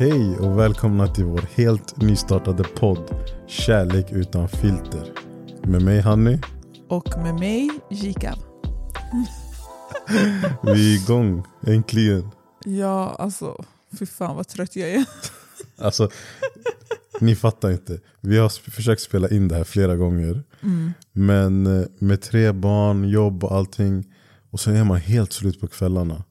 Hej och välkomna till vår helt nystartade podd Kärlek utan filter. Med mig Hanny. Och med mig Jikab. Vi är igång, äntligen. Ja, alltså, fy fan vad trött jag är. Alltså, ni fattar inte. Vi har försökt spela in det här flera gånger. Mm. Men med 3 barn, jobb och allting. Och sen är man helt slut på kvällarna.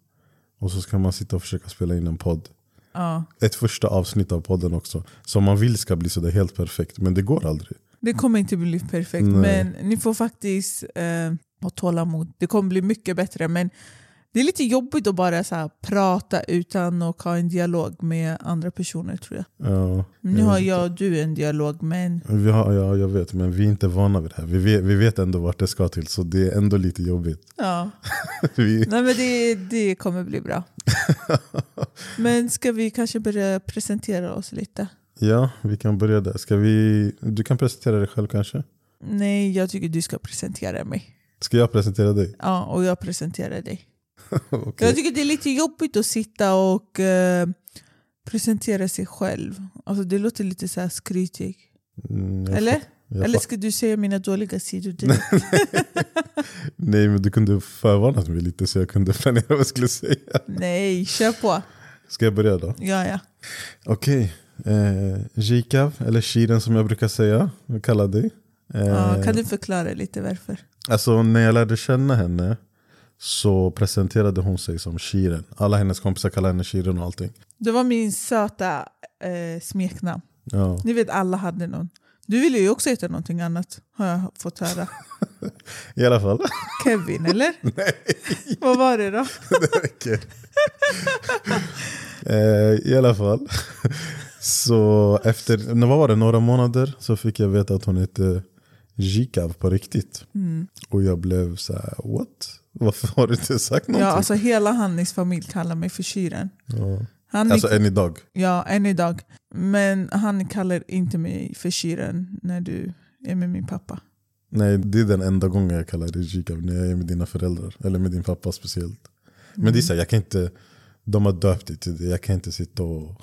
Och så ska man sitta och försöka spela in en podd. Ja. Ett första avsnitt av podden också. Som man vill ska bli så det är helt perfekt. Men det går aldrig. Det kommer inte bli perfekt. Nej. Men ni får faktiskt ha tålamod. Det kommer bli mycket bättre. Men det är lite jobbigt att bara så här, prata utan att ha en dialog med andra personer, tror jag. Ja, nu har jag och du en dialog, men... Ja, jag vet. Men vi är inte vana vid det här. Vi vet ändå vart det ska till. Så det är ändå lite jobbigt. Ja. Nej, men det kommer bli bra. Men ska vi kanske börja presentera oss lite? Ja, vi kan börja där. Du kan presentera dig själv kanske? Nej, jag tycker du ska presentera mig. Ska jag presentera dig? Ja, och jag presenterar dig. Okay. Jag tycker det är lite jobbigt att sitta och presentera sig själv. Alltså det låter lite så här skrytig. Eller ska du säga mina dåliga sidor? Nej, men du kunde förvarna mig lite så jag kunde planera vad jag skulle säga. Nej, kör på. Ska jag börja då? Ja. Okej. Jikav, eller Shiren som jag brukar säga. Jag kallar dig. Kan du förklara lite varför? Alltså när jag lärde känna henne så presenterade hon sig som Shiren. Alla hennes kompisar kallade henne Shiren och allting. Det var min söta smeknamn. Ja. Ni vet, alla hade någon. Du ville ju också heta någonting annat, har jag fått höra. I alla fall. Kevin, eller? Nej. Vad var det då? Det räcker. I alla fall. Så efter, vad var det, några månader så fick jag veta att hon hette Jikav på riktigt. Mm. Och jag blev så här, what? Varför har du inte sagt någonting? Ja, alltså hela Hannis familj kallar mig för Shiren. Ja. Alltså än idag? Ja, än idag. Men han kallar inte mig för Shiren när du är med min pappa. Nej, det är den enda gången jag kallar dig Jikav när jag är med dina föräldrar. Eller med din pappa speciellt. Men det är så här, jag kan inte... De har döpt dig till det. Jag kan inte sitta och...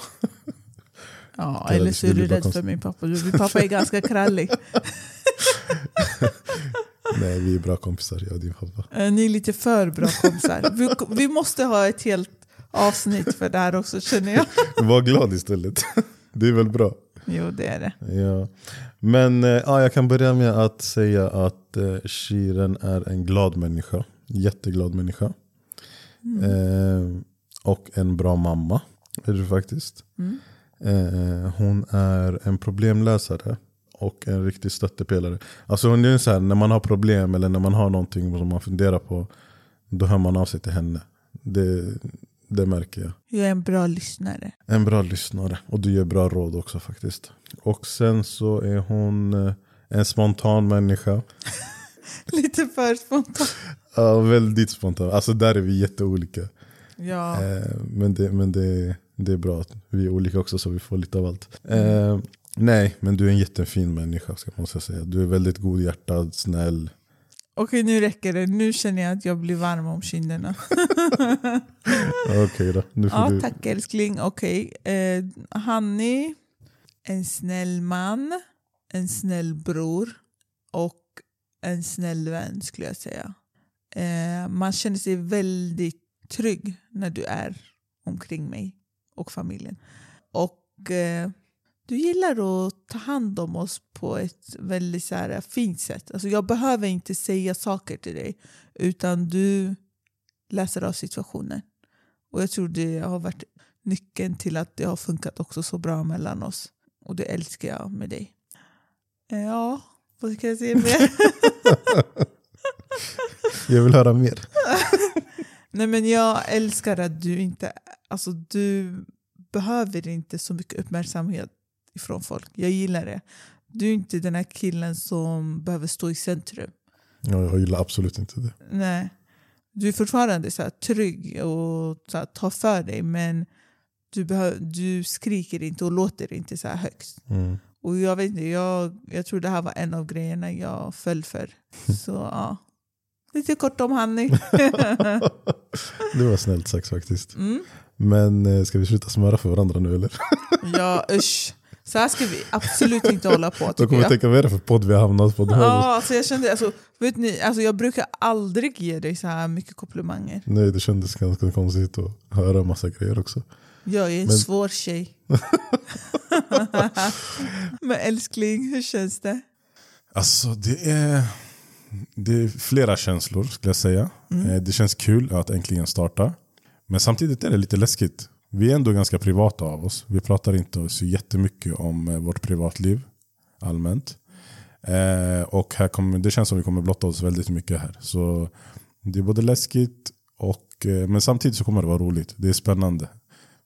Ja, eller så är du rädd för min pappa. Min pappa är ganska krallig. Nej, vi är bra kompisar, jag och din pappa. Ni är lite för bra kompisar. Vi måste ha ett helt avsnitt för det här också, känner jag. Var glad istället. Det är väl bra? Jo, det är det. Ja. Men jag kan börja med att säga att Shiren är en glad människa. Jätteglad människa. Mm. Och en bra mamma, är det faktiskt. Mm. Hon är en problemlösare och en riktig stöttepelare. Alltså hon är så här, när man har problem eller när man har någonting som man funderar på, då hör man av sig till henne. Det märker jag. Jag är en bra lyssnare. En bra lyssnare. Och du ger bra råd också faktiskt. Och sen så är hon en spontan människa. Lite för spontan. Ja, väldigt spontan. Alltså där är vi jätteolika. Ja. Men det är bra att vi är olika också så vi får lite av allt. Nej, men du är en jättefin människa ska man säga. Du är väldigt godhjärtad, snäll. Okej, nu räcker det. Nu känner jag att jag blir varm om kinderna. Okej då. Nu får du... Tack älskling. Okej. Hanni, en snäll man, en snäll bror och en snäll vän skulle jag säga. Man känner sig väldigt trygg när du är omkring mig och familjen. Och... Du gillar att ta hand om oss på ett väldigt så här fint sätt. Alltså jag behöver inte säga saker till dig. Utan du läser av situationen. Och jag tror det har varit nyckeln till att det har funkat också så bra mellan oss. Och det älskar jag med dig. Ja, vad ska jag säga mer? Jag vill höra mer. Nej, men jag älskar att du inte... Alltså du behöver inte så mycket uppmärksamhet ifrån folk. Jag gillar det. Du är inte den här killen som behöver stå i centrum. Ja, jag gillar absolut inte det. Nej. Du är fortfarande så här trygg och så här, tar för dig, men du skriker inte och låter inte så här högst. Mm. Och jag vet inte, jag tror det här var en av grejerna jag föll för. Så ja. lite kort om Hanni. Det var snällt sagt faktiskt. Mm. Men ska vi sluta smöra för varandra nu eller? Ja, usch. Så här ska vi absolut inte hålla på. Då kommer jag tänka, vad är det för podd vi har hamnat på? Ja, alltså jag kände, alltså, vet ni, alltså jag brukar aldrig ge dig så här mycket komplimanger. Nej, det kändes ganska konstigt att höra massa grejer också. Jag är en svår tjej. Men älskling, hur känns det? Alltså det är flera känslor skulle jag säga. Mm. Det känns kul att äntligen starta. Men samtidigt är det lite läskigt. Vi är ändå ganska privata av oss. Vi pratar inte så jättemycket om vårt privatliv allmänt. Och här det känns som vi kommer blotta oss väldigt mycket här. Så det är både läskigt och, men samtidigt så kommer det vara roligt. Det är spännande.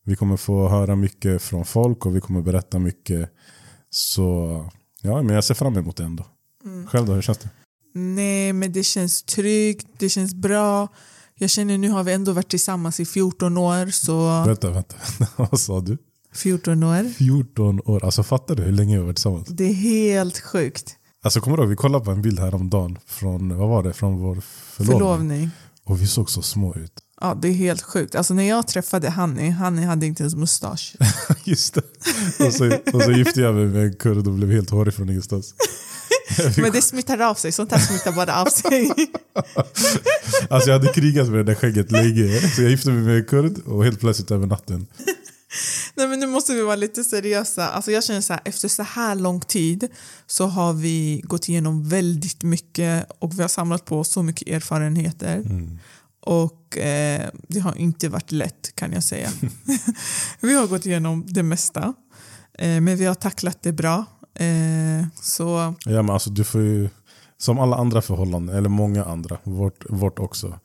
Vi kommer få höra mycket från folk och vi kommer berätta mycket. Så ja, men jag ser fram emot det ändå. Mm. Själv då, hur känns det? Nej, men det känns tryggt. Det känns bra. Jag känner nu har vi ändå varit tillsammans i 14 år så... Vänta. Vad sa du? 14 år. 14 år. Alltså fattar du hur länge vi har varit tillsammans? Det är helt sjukt. Alltså kommer du ihåg, vi kollade på en bild här om dagen från, vad var det? Från vår förlovning. Och vi såg så små ut. Ja, det är helt sjukt. Alltså när jag träffade Hanni hade inte ens mustasch. Just det. Och så gifte jag mig med en kurd och blev helt hårig från ingenstans. Men det smittar av sig, sånt här smittar bara av sig. Alltså jag hade krigat med det där skägget länge. Så jag gifte mig med en kurd och helt plötsligt över natten. Nej, men nu måste vi vara lite seriösa. Alltså jag känner så här, efter så här lång tid så har vi gått igenom väldigt mycket och vi har samlat på så mycket erfarenheter. Mm. Och det har inte varit lätt, kan jag säga. Vi har gått igenom det mesta, men vi har tacklat det bra. Så. Ja, men alltså du får ju, som alla andra förhållanden, eller många andra, vårt också,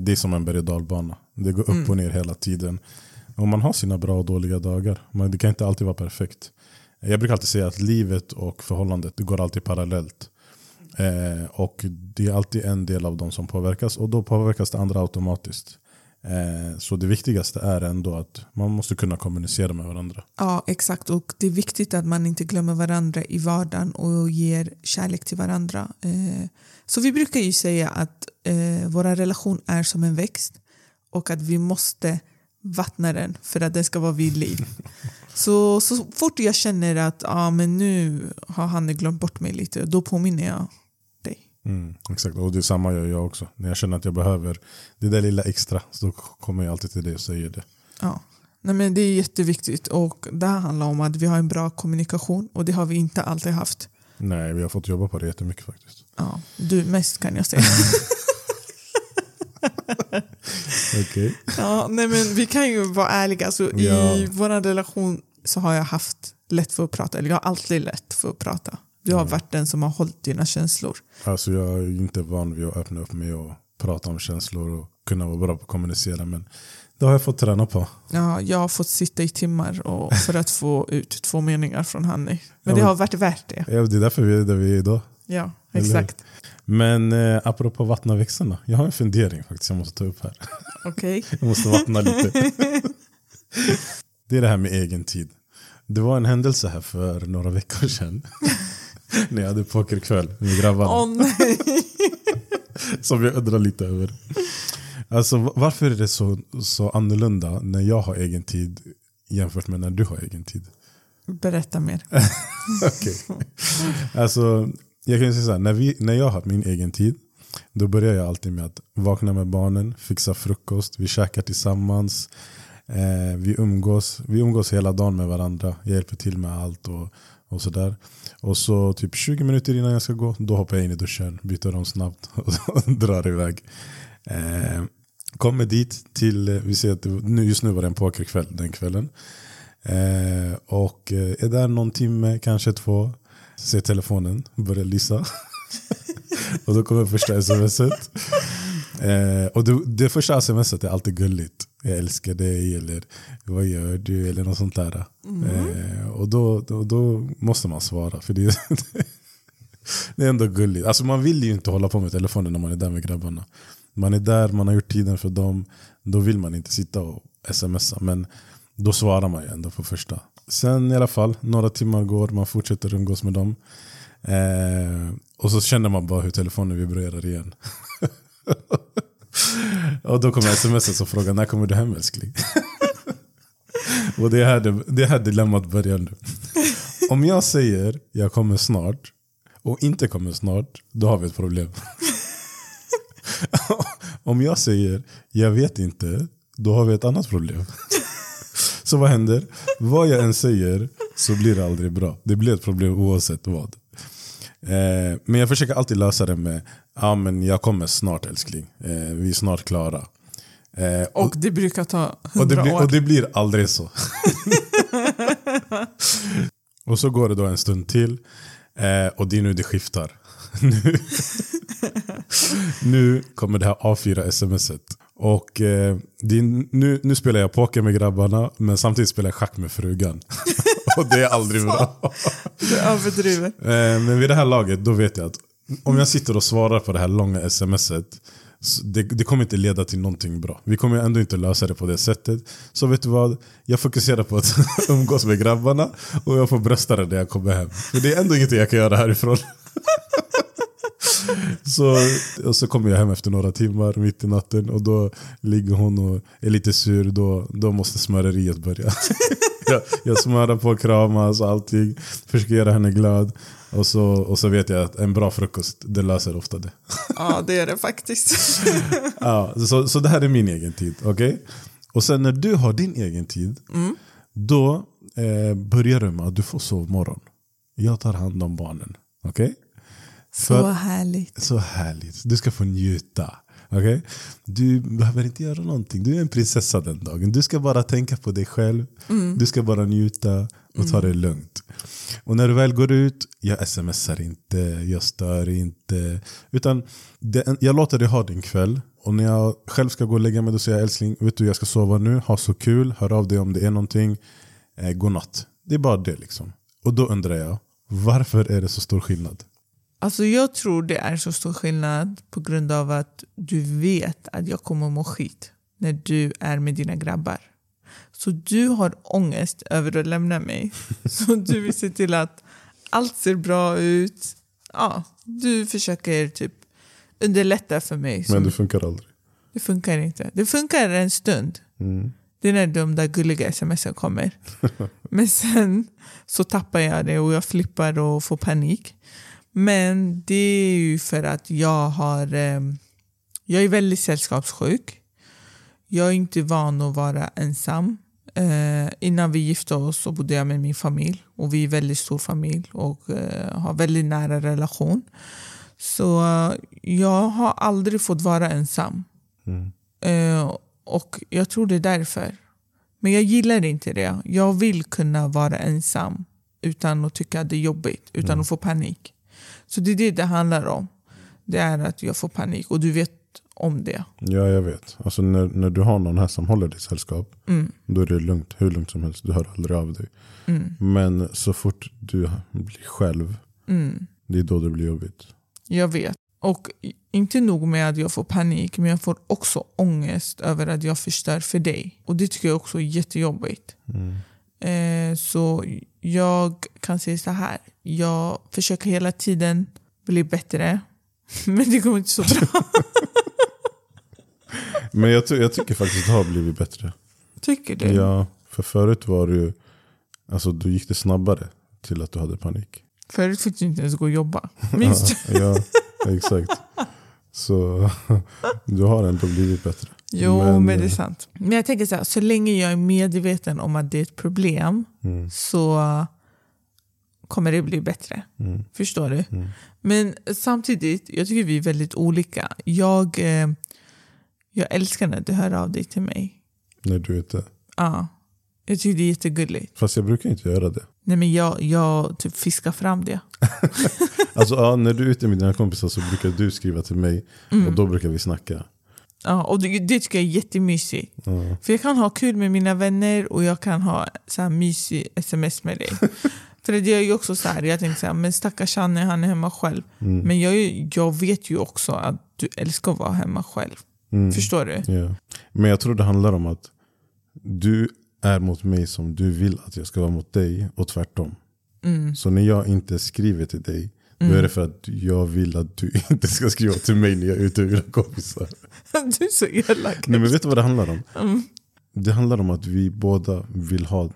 det är som en berg- och dalbana. Det går upp och ner hela tiden. Och man har sina bra och dåliga dagar. Men det kan inte alltid vara perfekt. Jag brukar alltid säga att livet och förhållandet, det går alltid parallellt. Och det är alltid en del av dem som påverkas, och då påverkas det andra automatiskt. Så det viktigaste är ändå att man måste kunna kommunicera med varandra. Ja, exakt. Och det är viktigt att man inte glömmer varandra i vardagen och ger kärlek till varandra. Så vi brukar ju säga att vår relation är som en växt och att vi måste vattna den för att den ska vara vid liv. Så fort jag känner att men nu har han glömt bort mig lite, då påminner jag. Exakt, och det samma gör jag också. När jag känner att jag behöver det där lilla extra, så kommer jag alltid till det och säger det. Ja, nej, men det är jätteviktigt. Och det här handlar om att vi har en bra kommunikation, och det har vi inte alltid haft. Nej, vi har fått jobba på det jättemycket faktiskt. Ja, du mest kan jag säga. Okej. Ja, nej, men vi kan ju vara ärliga, alltså, ja. I vår relation så har jag haft lätt för att prata. Eller jag har alltid lätt för att prata. Du har varit den som har hållit dina känslor. Alltså jag är inte van vid att öppna upp mig och prata om känslor och kunna vara bra på att kommunicera, men det har jag fått träna på. Ja, jag har fått sitta i timmar och för att få ut två meningar från Hanni. Men det har varit värt det. Ja, det är därför vi är där vi är idag. Ja, exakt. Men apropå vattna växterna, jag har en fundering faktiskt jag måste ta upp här. Okej. Okay. Jag måste vattna lite. Det är det här med egen tid. Det var en händelse här för några veckor sedan. När jag hade pokerkväll med grabbarna. Nej. Som jag undrar lite över. Alltså varför är det så annorlunda när jag har egen tid jämfört med när du har egen tid? Berätta mer. Okej. Alltså jag kan ju säga så här, när jag har min egen tid, då börjar jag alltid med att vakna med barnen, fixa frukost, vi käkar tillsammans, vi umgås hela dagen med varandra, jag hjälper till med allt och sådär. Och så typ 20 minuter innan jag ska gå, då hoppar jag in i duschen, byter dem snabbt och drar iväg. Kommer dit till, vi ser att just nu var det en pokerkväll den kvällen. Och är där någon timme, kanske 2, ser telefonen, börjar lysa. Och då kommer första smset. Och det första smset är alltid gulligt. Jag älskar dig, eller vad gör du, eller något sånt där. Och då måste man svara, för det är ändå gulligt. Alltså man vill ju inte hålla på med telefonen när man är där med grabbarna. Man är där, man har gjort tiden för dem, då vill man inte sitta och smsa, men då svarar man ju ändå på första. Sen i alla fall, några timmar går, man fortsätter umgås med dem. Och så känner man bara hur telefonen vibrerar igen. Och då kommer sms:et och frågar, när kommer du hem, älskling? Och det här dilemmat börjar nu. Om jag säger jag kommer snart och inte kommer snart, då har vi ett problem. Om jag säger jag vet inte, då har vi ett annat problem. Så vad händer? Vad jag än säger så blir det aldrig bra. Det blir ett problem oavsett vad. Men jag försöker alltid lösa det med, ja men jag kommer snart, älskling. Vi är snart klara. Och det brukar ta 100 år. Och det blir aldrig så. Och så går det då en stund till. Och det är nu det skiftar. Nu kommer det här A4-smset. Och nu spelar jag poker med grabbarna, men samtidigt spelar jag schack med frugan. Och det är aldrig bra. Det är överdrivet. Men vid det här laget, då vet jag att om jag sitter och svarar på det här långa smset, det kommer inte leda till någonting bra. Vi kommer ändå inte lösa det på det sättet. Så vet du vad? Jag fokuserar på att umgås med grabbarna och jag får brösta det när jag kommer hem. För det är ändå inget jag kan göra härifrån. Och så kommer jag hem efter några timmar mitt i natten, och då ligger hon och är lite sur. Då måste smöreriet börja. Jag smörar på, kramas och allting, försöker göra henne glad. Och så vet jag att en bra frukost, det löser ofta det. Ja, det är det faktiskt. Ja, så det här är min egen tid, okej? Och sen när du har din egen tid, då börjar du med att du får sovmorgon. Jag tar hand om barnen, okej? Så härligt. Så härligt. Du ska få njuta. Okay? Du behöver inte göra någonting. Du är en prinsessa den dagen. Du ska bara tänka på dig själv. Du ska bara njuta och ta det lugnt. Och när du väl går ut, jag smsar inte, jag stör inte, utan jag låter dig ha din kväll. Och när jag själv ska gå och lägga mig, då säger jag, älskling, vet du, jag ska sova nu, ha så kul, hör av dig om det är någonting, godnatt. Det är bara det liksom. Och då undrar jag, varför är det så stor skillnad? Alltså jag tror det är så stor skillnad på grund av att du vet att jag kommer må skit när du är med dina grabbar. Så du har ångest över att lämna mig. Så du vill se till att allt ser bra ut. Ja, du försöker typ underlätta för mig. Men det funkar aldrig. Det funkar inte. Det funkar en stund. Det är när de där gulliga sms'en kommer. Men sen så tappar jag det och jag flippar och får panik. Men det är ju för att jag är väldigt sällskapssjuk. Jag är inte van att vara ensam. Innan vi gifte oss så bodde jag med min familj. Och vi är en väldigt stor familj och har väldigt nära relation. Så jag har aldrig fått vara ensam. Och jag tror det är därför. Men jag gillar inte det. Jag vill kunna vara ensam utan att tycka det är jobbigt. Utan att få panik. Så det är det handlar om. Det är att jag får panik. Och du vet om det. Ja, jag vet. Alltså när du har någon här som håller ditt sällskap. Då är det lugnt. Hur lugnt som helst. Du hör aldrig av dig. Men så fort du blir själv. Det är då det blir jobbigt. Jag vet. Och inte nog med att jag får panik. Men jag får också ångest över att jag förstör för dig. Och det tycker jag också är jättejobbigt. Så jag kan säga så här. Jag försöker hela tiden bli bättre. Men det går inte så bra. Men jag tycker faktiskt att det har blivit bättre. Tycker du? Ja, för förut var det ju... Alltså, då gick det snabbare till att du hade panik. Förut fick du inte ens gå och jobba. Minst. Ja, exakt. Så du har ändå blivit bättre. Jo, men det är sant. Men jag tänker så här, så länge jag är medveten om att det är ett problem, så... kommer det bli bättre. Förstår du? Men samtidigt, jag tycker vi är väldigt olika. Jag älskar när du hör av dig till mig. När du vet det? Ja. Jag tycker det är jättegulligt. Fast jag brukar inte göra det. Nej, men jag typ fiskar fram det. Alltså, ja, när du är ute med dina kompisar så brukar du skriva till mig. Och då brukar vi snacka. Ja, och det tycker jag är jättemysigt. För jag kan ha kul med mina vänner och jag kan ha så här mysig sms med dig. För det är ju också så här, jag tänker så här, men stackars Hanne, han är hemma själv. Men jag vet ju också att du älskar att vara hemma själv. Förstår du? Yeah. Men jag tror det handlar om att du är mot mig som du vill att jag ska vara mot dig och tvärtom. Så när jag inte skriver till dig Nu är det för att jag vill att du inte ska skriva till mig när jag är ute med mina kompisar. Du är så elak. Nej, men vet du vad det handlar om? Det handlar om att vi båda vill ha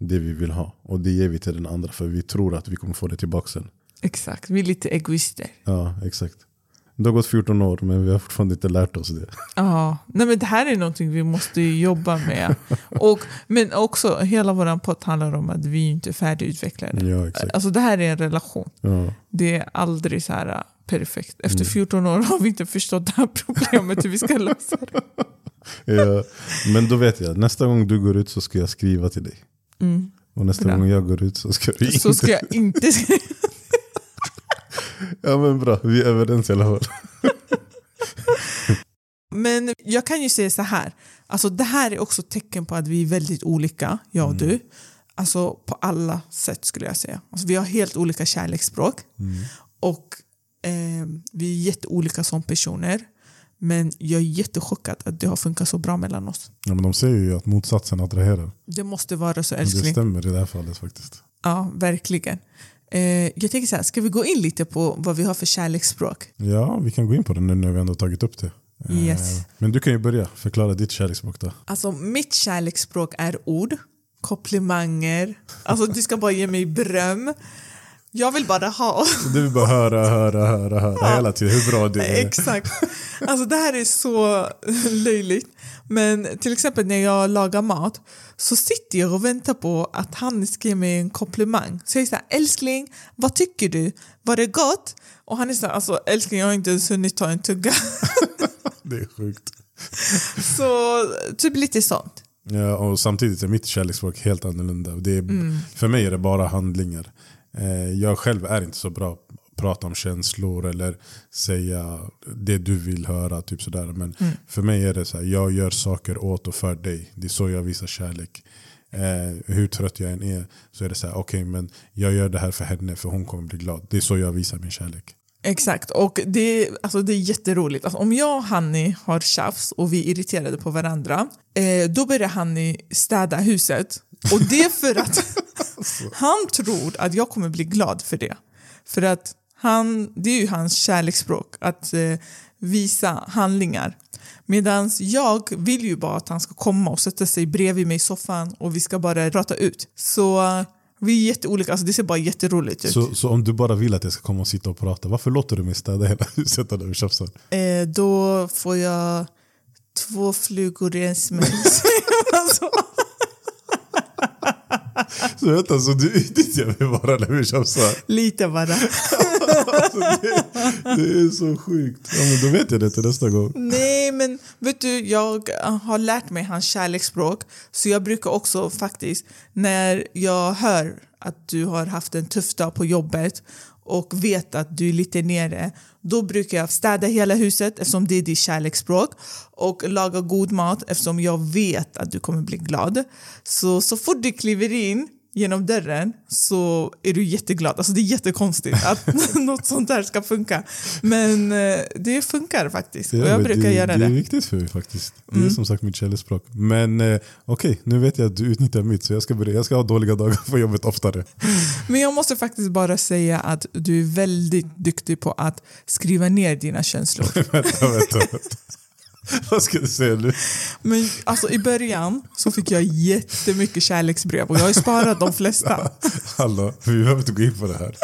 det vi vill ha. Och det ger vi till den andra för vi tror att vi kommer få det tillbaka sen. Exakt, vi är lite egoister. Ja, exakt. Det har gått 14 år men vi har fortfarande inte lärt oss det. Ja, nej, men det här är någonting vi måste jobba med. Men också hela vår podd handlar om att vi inte är färdigutvecklade. Ja, exakt. Alltså det här är en relation. Ja. Det är aldrig så här perfekt. Efter 14 år har vi inte förstått det här problemet hur vi ska lösa det. Ja, men då vet jag, nästa gång du går ut så ska jag skriva till dig. Mm. Och nästa gång jag går ut så ska du inte. Så ska jag inte skriva. Ja, men bra, vi är överens i alla fall. Men jag kan ju säga så här, alltså det här är också tecken på att vi är väldigt olika, jag och du. Alltså på alla sätt skulle jag säga. Alltså, vi har helt olika kärleksspråk. Och vi är jätteolika som personer. Men jag är jättechockad att det har funkat så bra mellan oss. Ja, men de säger ju att motsatsen attraherar. Det måste vara så, älskling. Det stämmer i det här fallet faktiskt. Ja, verkligen. Jag tänker så här, ska vi gå in lite på vad vi har för kärleksspråk? Ja, vi kan gå in på det nu när vi ändå tagit upp det. Yes. Men du kan ju börja förklara ditt kärleksspråk då. Alltså mitt kärleksspråk är ord, komplimanger. Alltså du ska bara ge mig beröm. Jag vill bara ha. Du vill bara höra ja. Hela tiden hur bra du är. Exakt. Alltså det här är så löjligt. Men till exempel när jag lagar mat så sitter jag och väntar på att han ska ge mig en komplimang. Så jag säger så här, älskling, vad tycker du? Var det gott? Och han är så här, alltså älskling, jag har inte ens hunnit ta en tugga. Det är sjukt. Så typ lite sånt. Ja, och samtidigt är mitt kärleksspråk helt annorlunda. Det är, för mig är det bara handlingar. Jag själv är inte så bra att prata om känslor eller säga det du vill höra typ sådär. Men för mig är det så här, jag gör saker åt och för dig. Det är så jag visar kärlek. Hur trött jag än är så är det så här, okej, men jag gör det här för henne för hon kommer bli glad. Det är så jag visar min kärlek. Exakt, och det är jätteroligt. Alltså, om jag och Hanni har tjafs och vi är irriterade på varandra, då börjar Hanni städa huset. Och det är för att han tror att jag kommer bli glad för det. För att det är ju hans kärleksspråk att visa handlingar. Medan jag vill ju bara att han ska komma och sätta sig bredvid mig i soffan och vi ska bara prata ut. Så vi är jätteolika, alltså det ser bara jätteroligt ut. Så om du bara vill att jag ska komma och sitta och prata, varför låter du mig städa hela huset där du tjafsar? Då får jag 2 flugor i en smäll. Så vänta, så du utnyttjar mig bara när vi tjafsar? Lite bara. Alltså det är så sjukt. Ja, men då vet jag det till nästa gång. Nej, men vet du, jag har lärt mig hans kärleksspråk. Så jag brukar också faktiskt, när jag hör att du har haft en tuff dag på jobbet och vet att du är lite nere, då brukar jag städa hela huset eftersom det är ditt kärleksspråk och laga god mat eftersom jag vet att du kommer bli glad. Så fort du kliver in genom dörren så är du jätteglad. Alltså det är jättekonstigt att något sånt där ska funka. Men det funkar faktiskt. Ja, och jag brukar göra det. Det är viktigt för mig faktiskt. Det är som sagt mitt kärleksspråk. Men okej, nu vet jag att du utnyttjar mitt så jag ska ha dåliga dagar på jobbet oftare. Men jag måste faktiskt bara säga att du är väldigt duktig på att skriva ner dina känslor. Vänta. Vad ska du säga nu? Men alltså i början så fick jag jättemycket kärleksbrev och jag har sparat de flesta. Hallå, vi behöver inte gå in på det här.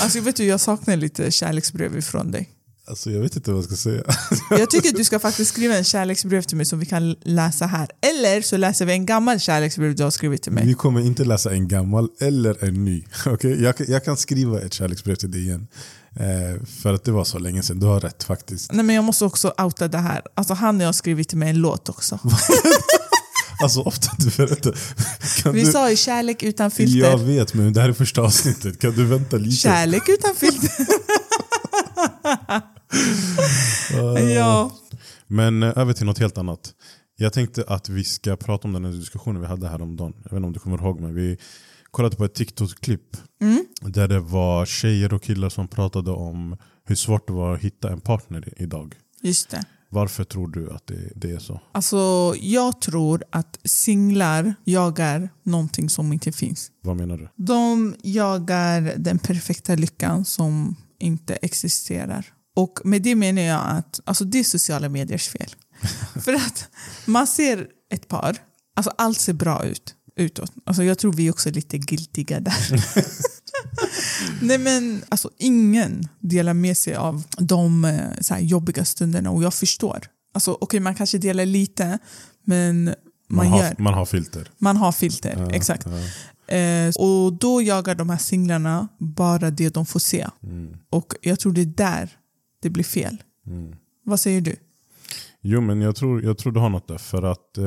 Alltså vet du, jag saknar lite kärleksbrev ifrån dig. Alltså jag vet inte vad jag ska säga. Jag tycker att du ska faktiskt skriva en kärleksbrev till mig som vi kan läsa här. Eller så läser vi en gammal kärleksbrev du har skrivit till mig. Vi kommer inte läsa en gammal eller en ny. Okay? Jag kan skriva ett kärleksbrev till dig igen. För att det var så länge sedan. Du har rätt faktiskt. Nej, men jag måste också outa det här. Alltså han har skrivit till mig en låt också. Alltså ofta du berättar. Vi sa ju kärlek utan filter. Jag vet, men det här är första avsnittet. Kan du vänta lite? Kärlek utan filter. Ja. Men över till något helt annat. Jag tänkte att vi ska prata om den här diskussionen vi hade här om dagen. Jag vet inte om du kommer ihåg, men vi kollade på ett TikTok-klipp där det var tjejer och killar som pratade om hur svårt det var att hitta en partner idag. Just det. Varför tror du att det är så? Alltså, jag tror att singlar jagar någonting som inte finns. Vad menar du? De jagar den perfekta lyckan som inte existerar. Och med det menar jag att alltså, det är sociala mediers fel. För att man ser ett par, alltså allt ser bra ut utåt. Alltså, jag tror vi också är lite guiltiga där. Nej, men alltså ingen delar med sig av de så här jobbiga stunderna, och jag förstår. Alltså okej, man kanske delar lite, men man har filter. Man har filter, ja, exakt. Ja. Och då jagar de här singlarna bara det de får se. Mm. Och jag tror det är där det blir fel. Mm. Vad säger du? Jo, men jag tror du har något där, för att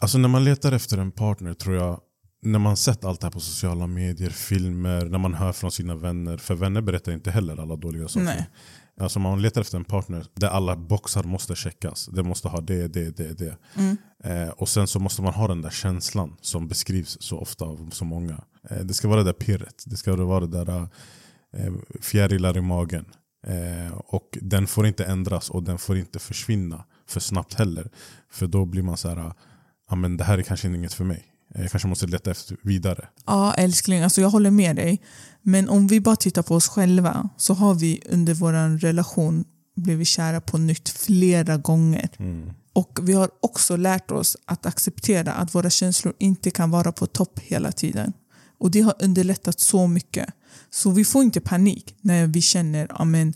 alltså när man letar efter en partner, tror jag, när man sett allt det här på sociala medier, filmer, när man hör från sina vänner, för vänner berättar inte heller alla dåliga saker. Nej. Alltså man letar efter en partner där alla boxar måste checkas. Det måste ha det. Mm. Och sen så måste man ha den där känslan som beskrivs så ofta av så många. Det ska vara det där pirret. Det ska vara det där fjärilar i magen. Och den får inte ändras, och den får inte försvinna för snabbt heller. För då blir man så här, men det här är kanske inget för mig. Jag kanske måste leta efter vidare. Ja, älskling, alltså jag håller med dig. Men om vi bara tittar på oss själva, så har vi under vår relation blivit kära på nytt flera gånger. Mm. Och vi har också lärt oss att acceptera att våra känslor inte kan vara på topp hela tiden. Och det har underlättat så mycket. Så vi får inte panik när vi känner, amen,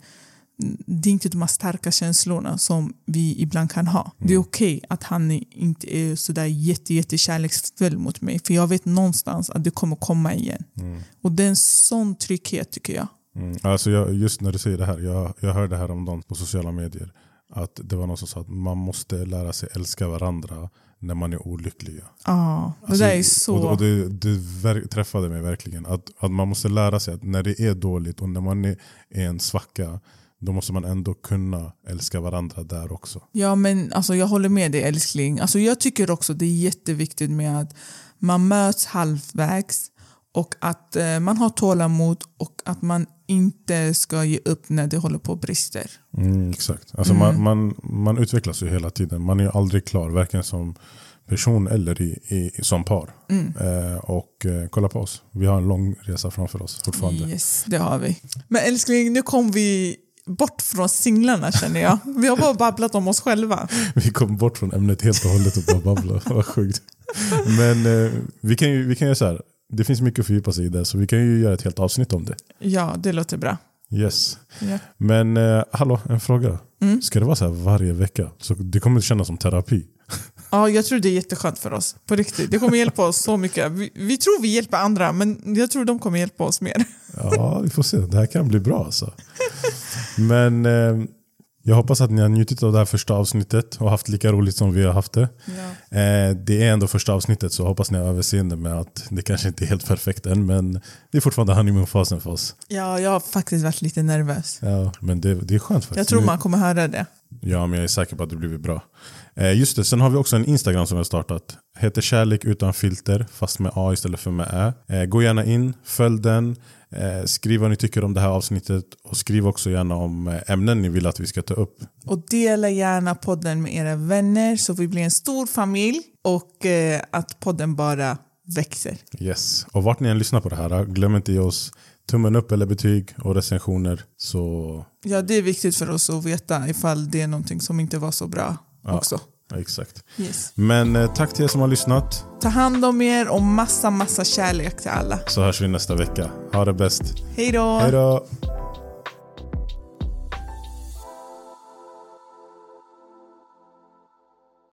det är inte de här starka känslorna som vi ibland kan ha. Det är okej att han inte är sådär jättekärleksfull mot mig, för jag vet någonstans att det kommer komma igen. Mm. Och det är en sån trygghet, tycker jag. Mm. Alltså just när du säger det här, jag hörde här om dem på sociala medier, att det var någon som sa att man måste lära sig älska varandra när man är olyckliga. Ja, det alltså, är så. Och det träffade mig verkligen. Att man måste lära sig att när det är dåligt och när man är en svacka, då måste man ändå kunna älska varandra där också. Ja, men alltså, jag håller med dig, älskling. Alltså, jag tycker också det är jätteviktigt med att man möts halvvägs, och att man har tålamod, och att man inte ska ge upp när det håller på och brister. Mm, exakt. Alltså, man utvecklas ju hela tiden. Man är ju aldrig klar, varken som person eller som par. Mm. Kolla på oss. Vi har en lång resa framför oss fortfarande. Yes, det har vi. Men älskling, nu kom vi bort från singlarna, känner jag. Vi har bara babblat om oss själva. Vi kom bort från ämnet helt och hållet och bara babbla. Vad sjukt. Men vi kan göra så här. Det finns mycket att fördjupa sig i det, så vi kan ju göra ett helt avsnitt om det. Ja, det låter bra. Yes. Yeah. Men hallå, en fråga. Mm. Ska det vara så här varje vecka? Så det kommer kännas som terapi. Ja, jag tror det är jätteskönt för oss. På riktigt. Det kommer hjälpa oss så mycket. Vi tror vi hjälper andra, men jag tror de kommer hjälpa oss mer. Ja, vi får se. Det här kan bli bra alltså. Men jag hoppas att ni har njutit av det här första avsnittet och haft lika roligt som vi har haft det. Ja. Det är ändå första avsnittet, så hoppas ni har överseende med att det kanske inte är helt perfekt än, men det är fortfarande honeymoon-fasen för oss. Ja, jag har faktiskt varit lite nervös. Ja, men det är skönt faktiskt. Jag tror man kommer höra det. Ja, men jag är säker på att det blir bra. Just det, sen har vi också en Instagram som vi har startat. Heter Kärlek utan filter, fast med A istället för med Ä. Gå gärna in, följ den. Skriv vad ni tycker om det här avsnittet, och skriv också gärna om ämnen ni vill att vi ska ta upp. Och dela gärna podden med era vänner, så vi blir en stor familj, och att podden bara växer. Yes, och vart ni än lyssnar på det här, glöm inte ge oss tummen upp eller betyg och recensioner. Så ja, det är viktigt för oss att veta ifall det är någonting som inte var så bra också. Exakt. Yes. Men tack till er som har lyssnat. Ta hand om er, och massa kärlek till alla. Så hörs vi nästa vecka. Ha det bäst. Hej då.